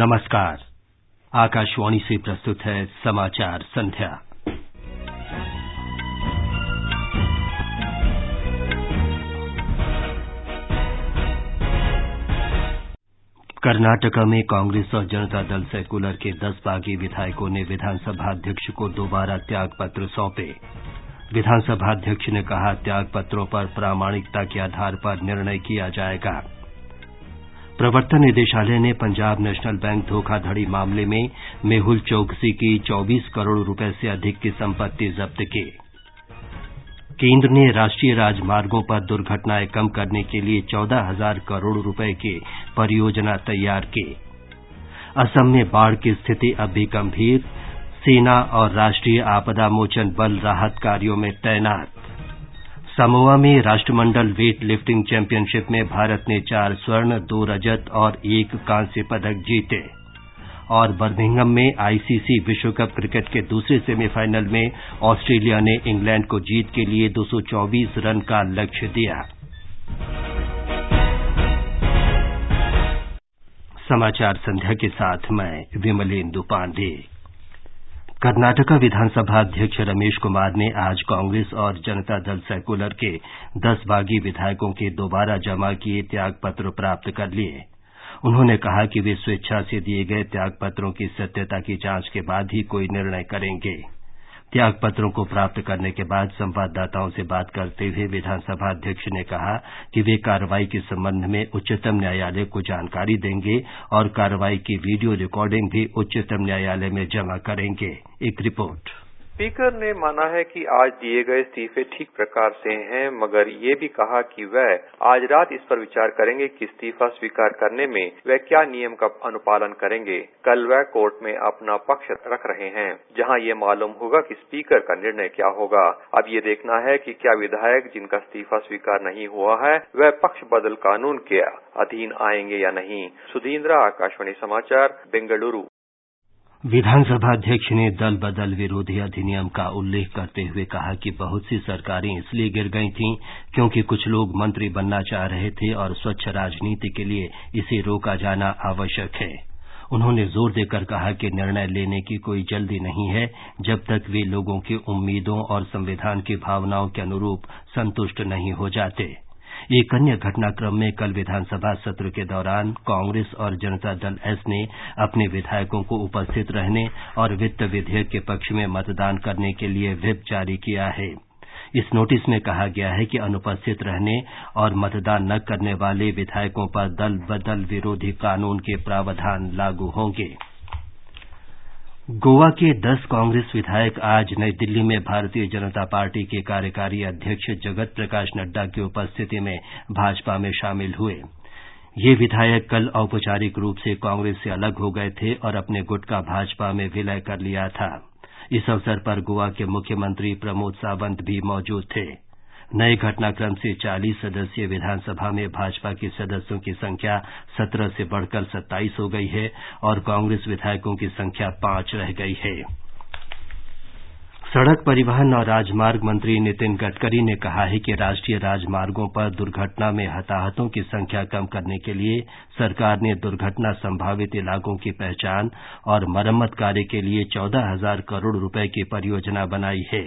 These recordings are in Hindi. नमस्कार। आकाशवाणी से प्रस्तुत है समाचार संध्या। कर्नाटका में कांग्रेस और जनता दल-सेक्यूलर के 10 बागी विधायकों ने विधानसभा अध्यक्ष को दोबारा त्यागपत्र सौंपे। विधानसभा अध्यक्ष ने कहा, त्यागपत्रों पर प्रामाणिकता के आधार पर निर्णय किया जाएगा। प्रवर्तन निदेशालय ने पंजाब नेशनल बैंक धोखाधड़ी मामले में मेहुल चौकसी की 24 करोड़ रुपए से अधिक की संपत्ति जब्त की। केंद्र ने राष्ट्रीय राजमार्गों पर दुर्घटनाएं कम करने के लिए 14,000 करोड़ रुपए की परियोजना तैयार की। असम में बाढ़ की स्थिति अब भी गंभीर, सेना और राष्ट्रीय आपदा मोचन बल राहत कार्यों में तैनात। समोआ में राष्ट्रमंडल वेटलिफ्टिंग चैंपियनशिप में भारत ने 4 स्वर्ण, 2 रजत और 1 कांस्य पदक जीते। और बर्मिंघम में आईसीसी विश्व कप क्रिकेट के दूसरे सेमीफाइनल में ऑस्ट्रेलिया ने इंग्लैंड को जीत के लिए 224 रन का लक्ष्य दिया। समाचार संध्या के साथ मैं विमलेंदु पांडे। कर्नाटका विधानसभा अध्यक्ष रमेश कुमार ने आज कांग्रेस और जनता दल सेक्यूलर के 10 बागी विधायकों के दोबारा जमा किए त्यागपत्र प्राप्त कर लिए। उन्होंने कहा कि वे स्वेच्छा से दिए गए त्यागपत्रों की सत्यता की जांच के बाद ही कोई निर्णय करेंगे। त्यागपत्रों को प्राप्त करने के बाद संवाददाताओं से बात करते हुए विधानसभा अध्यक्ष ने कहा कि वे कार्रवाई के संबंध में उच्चतम न्यायालय को जानकारी देंगे और कार्रवाई की वीडियो रिकॉर्डिंग भी उच्चतम न्यायालय में जमा करेंगे। एक रिपोर्ट। स्पीकर ने माना है कि आज दिए गए इस्तीफे ठीक प्रकार से हैं, मगर ये भी कहा कि वह आज रात इस पर विचार करेंगे कि इस्तीफा स्वीकार करने में वह क्या नियम का अनुपालन करेंगे। कल वह कोर्ट में अपना पक्ष रख रहे हैं, जहां ये मालूम होगा कि स्पीकर का निर्णय क्या होगा। अब ये देखना है कि क्या विधायक जिनका इस्तीफा स्वीकार नहीं हुआ है वह पक्ष बदल कानून के अधीन आएंगे या नहीं। सुधींद्रा, आकाशवाणी समाचार, बेंगलुरु। विधानसभा अध्यक्ष ने दल बदल विरोधी अधिनियम का उल्लेख करते हुए कहा कि बहुत सी सरकारें इसलिए गिर गई थीं क्योंकि कुछ लोग मंत्री बनना चाह रहे थे और स्वच्छ राजनीति के लिए इसे रोका जाना आवश्यक है। उन्होंने जोर देकर कहा कि निर्णय लेने की कोई जल्दी नहीं है जब तक वे लोगों की उम्मीदों और संविधान की भावनाओं के अनुरूप संतुष्ट नहीं हो जाते। एक अन्य घटनाक्रम में कल विधानसभा सत्र के दौरान कांग्रेस और जनता दल एस ने अपने विधायकों को उपस्थित रहने और वित्त विधेयक के पक्ष में मतदान करने के लिए व्हिप जारी किया है। इस नोटिस में कहा गया है कि अनुपस्थित रहने और मतदान न करने वाले विधायकों पर दल बदल विरोधी कानून के प्रावधान लागू होंगे। गोवा के 10 कांग्रेस विधायक आज नई दिल्ली में भारतीय जनता पार्टी के कार्यकारी अध्यक्ष जगत प्रकाश नड्डा की उपस्थिति में भाजपा में शामिल हुए। ये विधायक कल औपचारिक रूप से कांग्रेस से अलग हो गए थे और अपने गुट का भाजपा में विलय कर लिया था। इस अवसर पर गोवा के मुख्यमंत्री प्रमोद सावंत भी मौजूद थे। नए घटनाक्रम से 40 सदस्यीय विधानसभा में भाजपा के सदस्यों की संख्या 17 से बढ़कर 27 हो गई है और कांग्रेस विधायकों की संख्या 5 रह गई है। सड़क परिवहन और राजमार्ग मंत्री नितिन गडकरी ने कहा है कि राष्ट्रीय राजमार्गों पर दुर्घटना में हताहतों की संख्या कम करने के लिए सरकार ने दुर्घटना संभावित इलाकों की पहचान और मरम्मत कार्य के लिए 14,000 करोड़ रुपए की परियोजना बनाई है।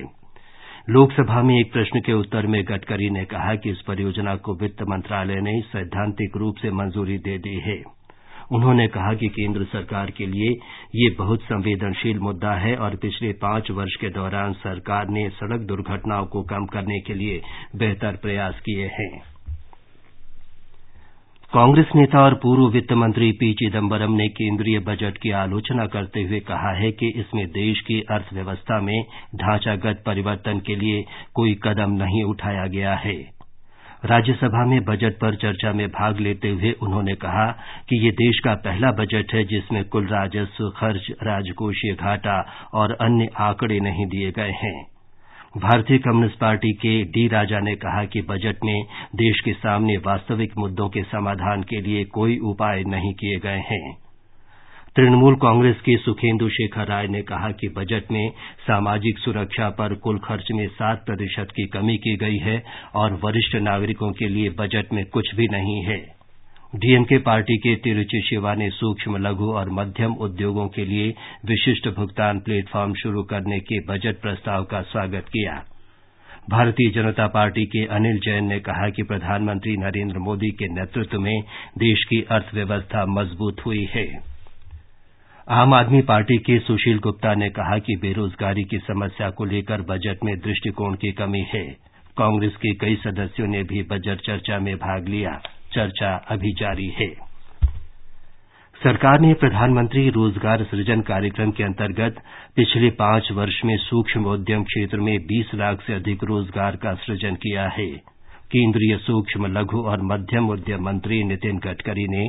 लोकसभा में एक प्रश्न के उत्तर में गडकरी ने कहा कि इस परियोजना को वित्त मंत्रालय ने सैद्धांतिक रूप से मंजूरी दे दी है। उन्होंने कहा कि केंद्र सरकार के लिए ये बहुत संवेदनशील मुद्दा है और पिछले 5 वर्ष के दौरान सरकार ने सड़क दुर्घटनाओं को कम करने के लिए बेहतर प्रयास किए हैं। कांग्रेस नेता और पूर्व वित्त मंत्री पी. चिदम्बरम ने केंद्रीय बजट की आलोचना करते हुए कहा है कि इसमें देश की अर्थव्यवस्था में ढांचागत परिवर्तन के लिए कोई कदम नहीं उठाया गया है। राज्यसभा में बजट पर चर्चा में भाग लेते हुए उन्होंने कहा कि ये देश का पहला बजट है जिसमें कुल राजस्व, खर्च, राजकोषीय घाटा और अन्य आंकड़े नहीं दिए गए हैं। भारतीय कम्युनिस्ट पार्टी के डी. राजा ने कहा कि बजट में देश के सामने वास्तविक मुद्दों के समाधान के लिए कोई उपाय नहीं किए गए हैं। तृणमूल कांग्रेस के सुखेंदु शेखर राय ने कहा कि बजट में सामाजिक सुरक्षा पर कुल खर्च में 7% की कमी की गई है और वरिष्ठ नागरिकों के लिए बजट में कुछ भी नहीं है। डीएमके पार्टी के तिरुचि शिवा ने सूक्ष्म लघु और मध्यम उद्योगों के लिए विशिष्ट भुगतान प्लेटफॉर्म शुरू करने के बजट प्रस्ताव का स्वागत किया। भारतीय जनता पार्टी के अनिल जैन ने कहा कि प्रधानमंत्री नरेंद्र मोदी के नेतृत्व में देश की अर्थव्यवस्था मजबूत हुई है। आम आदमी पार्टी के सुशील गुप्ता ने कहा कि बेरोजगारी की समस्या को लेकर बजट में दृष्टिकोण की कमी है। कांग्रेस के कई सदस्यों ने भी बजट चर्चा में भाग लिया। चर्चा अभी जारी है। सरकार ने प्रधानमंत्री रोजगार सृजन कार्यक्रम के अंतर्गत पिछले 5 वर्ष में सूक्ष्म उद्यम क्षेत्र में 20 लाख से अधिक रोजगार का सृजन किया है। केंद्रीय सूक्ष्म लघु और मध्यम उद्यम मंत्री नितिन गडकरी ने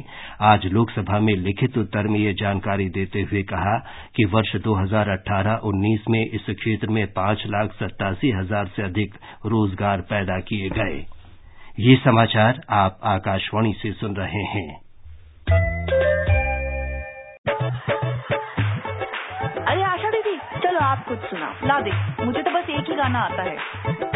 आज लोकसभा में लिखित उत्तर में ये जानकारी देते हुए कहा कि वर्ष 2018-19 में इस क्षेत्र में 5,87,000 से अधिक रोजगार पैदा किए गए। ये समाचार आप आकाशवाणी से सुन रहे हैं। अरे आशा दीदी, चलो आप कुछ सुनाओ। ला दे, मुझे तो बस एक ही गाना आता है।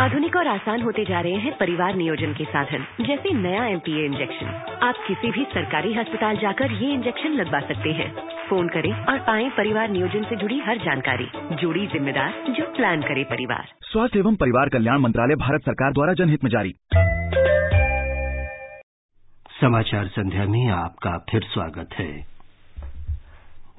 आधुनिक और आसान होते जा रहे हैं परिवार नियोजन के साधन, जैसे नया MPA इंजेक्शन। आप किसी भी सरकारी अस्पताल जाकर ये इंजेक्शन लगवा सकते हैं। फोन करें और पाएं परिवार नियोजन से जुड़ी हर जानकारी। जोड़ी जिम्मेदार जो प्लान करे परिवार। स्वास्थ्य एवं परिवार कल्याण मंत्रालय, भारत सरकार द्वारा जनहित में जारी। समाचार संध्या में आपका फिर स्वागत है।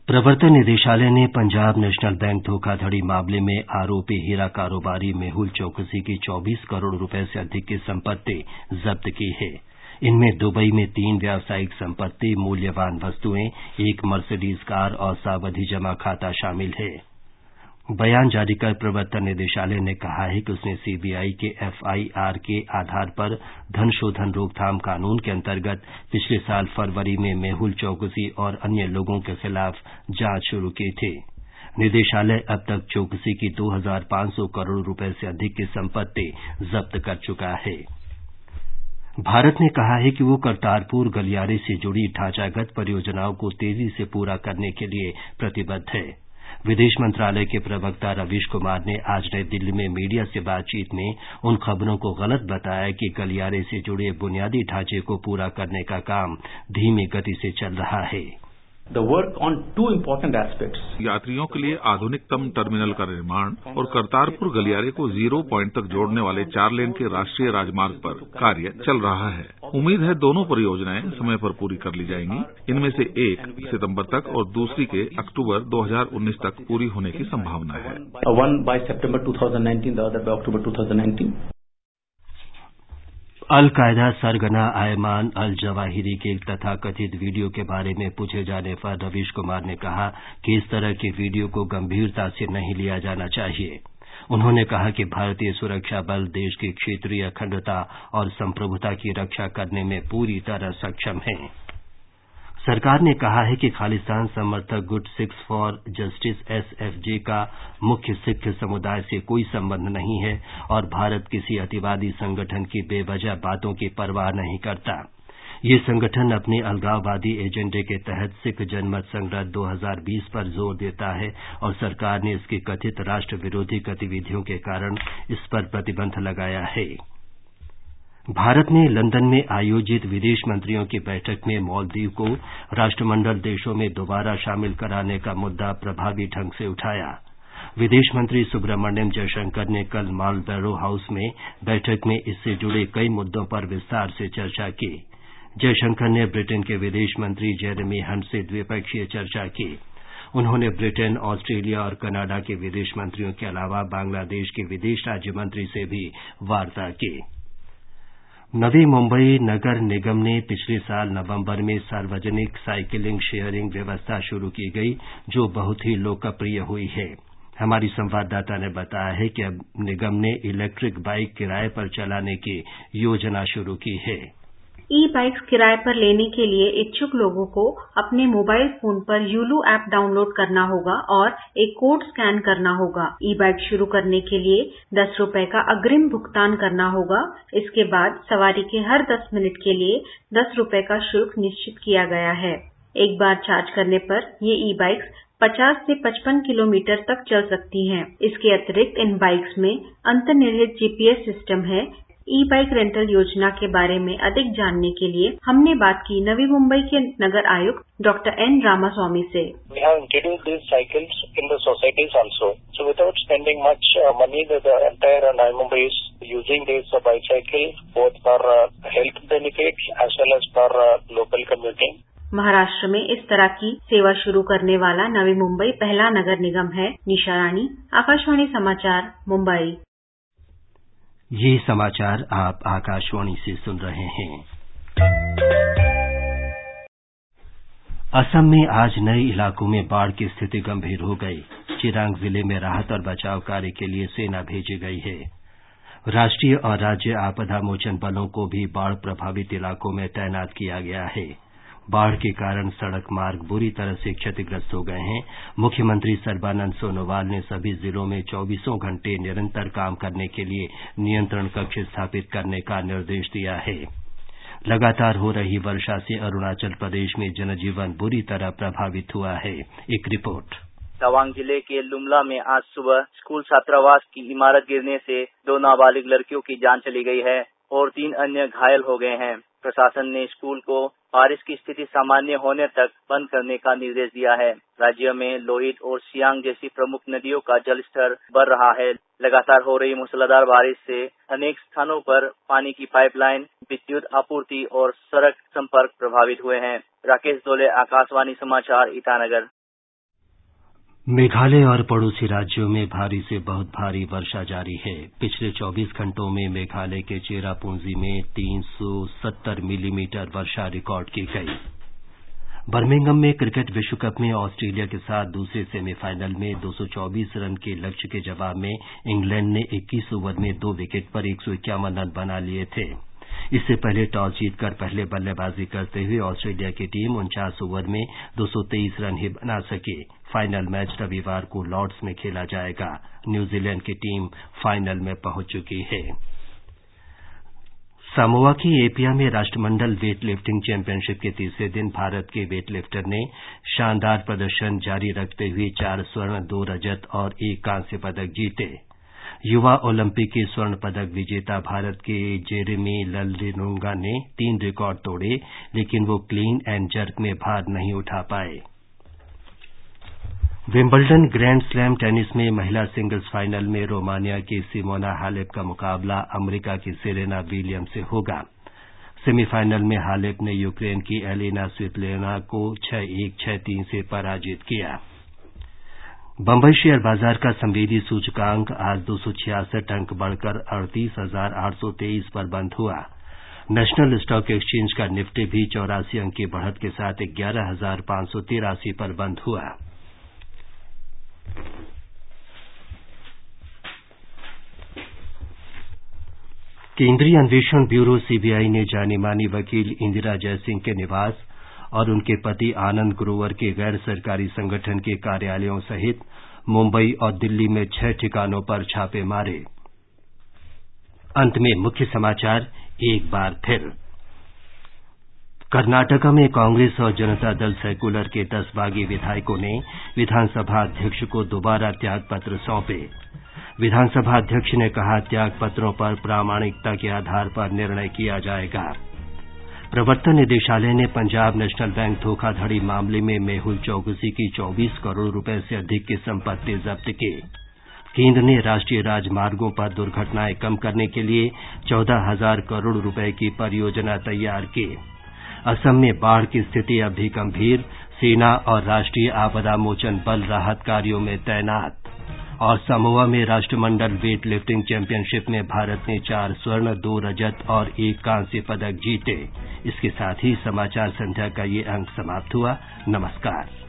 प्रवर्तन निदेशालय ने पंजाब नेशनल बैंक धोखाधड़ी मामले में आरोपी हीरा कारोबारी मेहुल चौकसी की 24 करोड़ रुपए से अधिक की संपत्ति जब्त की है। इनमें दुबई में 3 व्यावसायिक संपत्ति, मूल्यवान वस्तुएं, एक मर्सिडीज कार और सावधि जमा खाता शामिल है। बयान जारी कर प्रवर्तन निदेशालय ने कहा है कि उसने सीबीआई के एफआईआर के आधार पर धन शोधन रोकथाम कानून के अंतर्गत पिछले साल फरवरी में मेहुल चौकसी और अन्य लोगों के खिलाफ जांच शुरू की थी। निदेशालय अब तक चौकसी की 2,500 करोड़ रुपए से अधिक की संपत्ति जब्त कर चुका है। भारत ने कहा है कि वो करतारपुर गलियारे से जुड़ी ढांचागत परियोजनाओं को तेजी से पूरा करने के लिए प्रतिबद्ध है। विदेश मंत्रालय के प्रवक्ता रवीश कुमार ने आज नई दिल्ली में मीडिया से बातचीत में उन खबरों को गलत बताया कि गलियारे से जुड़े बुनियादी ढांचे को पूरा करने का काम धीमी गति से चल रहा है। The work on 2 important aspects. यात्रियों के लिए आधुनिकतम टर्मिनल का निर्माण और करतारपुर गलियारे को 0 पॉइंट तक जोड़ने वाले 4 लेन के राष्ट्रीय राजमार्ग पर कार्य चल रहा है। उम्मीद है दोनों परियोजनाएं समय पर पूरी कर ली जाएंगी। इनमें से एक सितंबर तक और दूसरी के अक्टूबर 2019 तक पूरी होने की संभावना है। One by September 2019, the other by October 2019. Al Qaeda सरगना आयमान अल जवाहिरी के एक तथाकथित वीडियो के बारे में पूछे जाने पर रवीश कुमार ने कहा कि इस तरह के वीडियो को गंभीरता से नहीं लिया जाना चाहिए। उन्होंने कहा कि भारतीय सुरक्षा बल देश की क्षेत्रीय अखंडता और संप्रभुता की रक्षा करने में पूरी तरह सक्षम हैं। सरकार ने कहा है कि खालिस्तान समर्थक गुट सिख्स फॉर जस्टिस SFJ का मुख्य सिख समुदाय से कोई संबंध नहीं है और भारत किसी अतिवादी संगठन की बेवजह बातों की परवाह नहीं करता। ये संगठन अपने अलगाववादी एजेंडे के तहत सिख जनमत संग्रह 2020 पर जोर देता है और सरकार ने इसकी कथित राष्ट्र विरोधी गतिविधियों के कारण इस पर प्रतिबंध लगाया है। भारत ने लंदन में आयोजित विदेश मंत्रियों की बैठक में मालदीव को राष्ट्रमंडल देशों में दोबारा शामिल कराने का मुद्दा प्रभावी ढंग से उठाया। विदेश मंत्री सुब्रमण्यम जयशंकर ने कल मालबैरो हाउस में बैठक में इससे जुड़े कई मुद्दों पर विस्तार से चर्चा की। जयशंकर ने ब्रिटेन के विदेश मंत्री जेरेमी हंट से द्विपक्षीय चर्चा की। उन्होंने ब्रिटेन, ऑस्ट्रेलिया और कनाडा के विदेश मंत्रियों के अलावा बांग्लादेश के विदेश राज्य मंत्री से भी वार्ता की। नवी मुंबई नगर निगम ने पिछले साल नवंबर में सार्वजनिक साइकिलिंग शेयरिंग व्यवस्था शुरू की गई, जो बहुत ही लोकप्रिय हुई है। हमारी संवाददाता ने बताया है कि अब निगम ने इलेक्ट्रिक बाइक किराए पर चलाने की योजना शुरू की है। ई बाइक्स किराए पर लेने के लिए इच्छुक लोगों को अपने मोबाइल फोन पर यूलू ऐप डाउनलोड करना होगा और एक कोड स्कैन करना होगा। ई बाइक शुरू करने के लिए 10 रुपए का अग्रिम भुगतान करना होगा। इसके बाद सवारी के हर 10 मिनट के लिए 10 रुपए का शुल्क निश्चित किया गया है। एक बार चार्ज करने पर ये ई बाइक्स 50 से 55 किलोमीटर तक चल सकती हैं। इसके अतिरिक्त इन बाइक्स में अंतर्निहित जीपीएस सिस्टम है। ई बाइक रेंटल योजना के बारे में अधिक जानने के लिए हमने बात की नवी मुंबई के नगर आयुक्त डॉक्टर एन रामास्वामी से। We have introduced this cycles in the societies also, so without spending much money the entire Navi Mumbai is using this bicycle both for health benefits as well as for local community. Maharashtra में इस तरह की सेवा शुरू करने वाला नवी मुंबई पहला नगर निगम है। निशा रानी, आकाशवाणी समाचार, मुंबई। ये समाचार आप आकाशवाणी से सुन रहे हैं। असम में आज नए इलाकों में बाढ़ की स्थिति गंभीर हो गई। चिरांग जिले में राहत और बचाव कार्य के लिए सेना भेजी गई है। राष्ट्रीय और राज्य आपदा मोचन बलों को भी बाढ़ प्रभावित इलाकों में तैनात किया गया है। बाढ़ के कारण सड़क मार्ग बुरी तरह से क्षतिग्रस्त हो गए हैं। मुख्यमंत्री सर्बानंद सोनोवाल ने सभी जिलों में 24 घंटे निरंतर काम करने के लिए नियंत्रण कक्ष स्थापित करने का निर्देश दिया है। लगातार हो रही वर्षा से अरुणाचल प्रदेश में जनजीवन बुरी तरह प्रभावित हुआ है। एक रिपोर्ट। तवांग जिले के लुमला में आज सुबह स्कूल छात्रावास की इमारत गिरने से 2 नाबालिग लड़कियों की जान चली गई है और 3 अन्य घायल हो गए हैं। प्रशासन ने स्कूल को बारिश की स्थिति सामान्य होने तक बंद करने का निर्देश दिया है। राज्य में लोहित और सियांग जैसी प्रमुख नदियों का जलस्तर बढ़ रहा है। लगातार हो रही मूसलाधार बारिश से अनेक स्थानों पर पानी की पाइपलाइन, विद्युत आपूर्ति और सड़क संपर्क प्रभावित हुए हैं। राकेश दोले, आकाशवाणी समाचार, ईटानगर। मेघालय और पड़ोसी राज्यों में भारी से बहुत भारी वर्षा जारी है। पिछले 24 घंटों में मेघालय के चेरापूंजी में 370 मिलीमीटर वर्षा रिकॉर्ड की गई। बर्मिंघम में क्रिकेट विश्व कप में ऑस्ट्रेलिया के साथ दूसरे सेमीफाइनल में 224 रन के लक्ष्य के जवाब में इंग्लैंड ने 21 ओवर में 2 विकेट पर 151 रन बना लिए थे। इससे पहले टॉस जीतकर पहले बल्लेबाजी करते हुए ऑस्ट्रेलिया की टीम 49 ओवर में 223 रन ही बना सके। फाइनल मैच रविवार को लॉर्ड्स में खेला जाएगा। न्यूजीलैंड की टीम फाइनल में पहुंच चुकी है। समोआ की एपिया में राष्ट्रमंडल वेटलिफ्टिंग चैंपियनशिप के तीसरे दिन भारत के वेटलिफ्टर ने शानदार प्रदर्शन जारी रखते हुए 4 स्वर्ण, 2 रजत और 1 कांस्य पदक जीते। युवा ओलंपिक के स्वर्ण पदक विजेता भारत के जेरेमी ललरिनोंगा ने 3 रिकॉर्ड तोड़े, लेकिन वो क्लीन एंड जर्क में भार नहीं उठा पाए। विंबलडन ग्रैंड स्लैम टेनिस में महिला सिंगल्स फाइनल में रोमानिया की सिमोना हालेप का मुकाबला अमरीका की सेरेना विलियम्स से होगा। सेमीफाइनल में हालेप ने यूक्रेन की एलेना स्वितलेना को 6-1, 6-3 से पराजित किया। बंबई शेयर बाजार का संवेदी सूचकांक आज 266 अंक बढ़कर 38,823 पर बंद हुआ। नेशनल स्टॉक एक्सचेंज का निफ्टी भी 84 अंक की बढ़त के साथ 11,583 पर बंद हुआ। केंद्रीय अन्वेषण ब्यूरो सीबीआई ने जानी मानी वकील इंदिरा जयसिंह के निवास और उनके पति आनंद ग्रोवर के गैर सरकारी संगठन के कार्यालयों सहित मुंबई और दिल्ली में 6 ठिकानों पर छापे मारे। अंत में मुख्य समाचार एक बार फिर। कर्नाटका में कांग्रेस और जनता दल-सेक्यूलर के 10 बागी विधायकों ने विधानसभा अध्यक्ष को दोबारा त्यागपत्र सौंपे। विधानसभा अध्यक्ष ने कहा, त्यागपत्रों पर प्रामाणिकता के आधार पर निर्णय किया जाएगा। प्रवर्तन निदेशालय ने पंजाब नेशनल बैंक धोखाधड़ी मामले में मेहुल चौकसी की 24 करोड़ रुपए से अधिक की संपत्ति जब्त की। केंद्र ने राष्ट्रीय राजमार्गों पर दुर्घटनाएं कम करने के लिए 14,000 करोड़ रुपए की परियोजना तैयार की। असम में बाढ़ की स्थिति अब भी गंभीर। सेना और राष्ट्रीय आपदा मोचन बल राहत कार्यों में तैनात। और समोआ में राष्ट्रमंडल वेटलिफ्टिंग चैंपियनशिप में भारत ने 4 स्वर्ण, 2 रजत और 1 कांस्य पदक जीते। इसके साथ ही समाचार संध्या का ये अंक समाप्त हुआ। नमस्कार।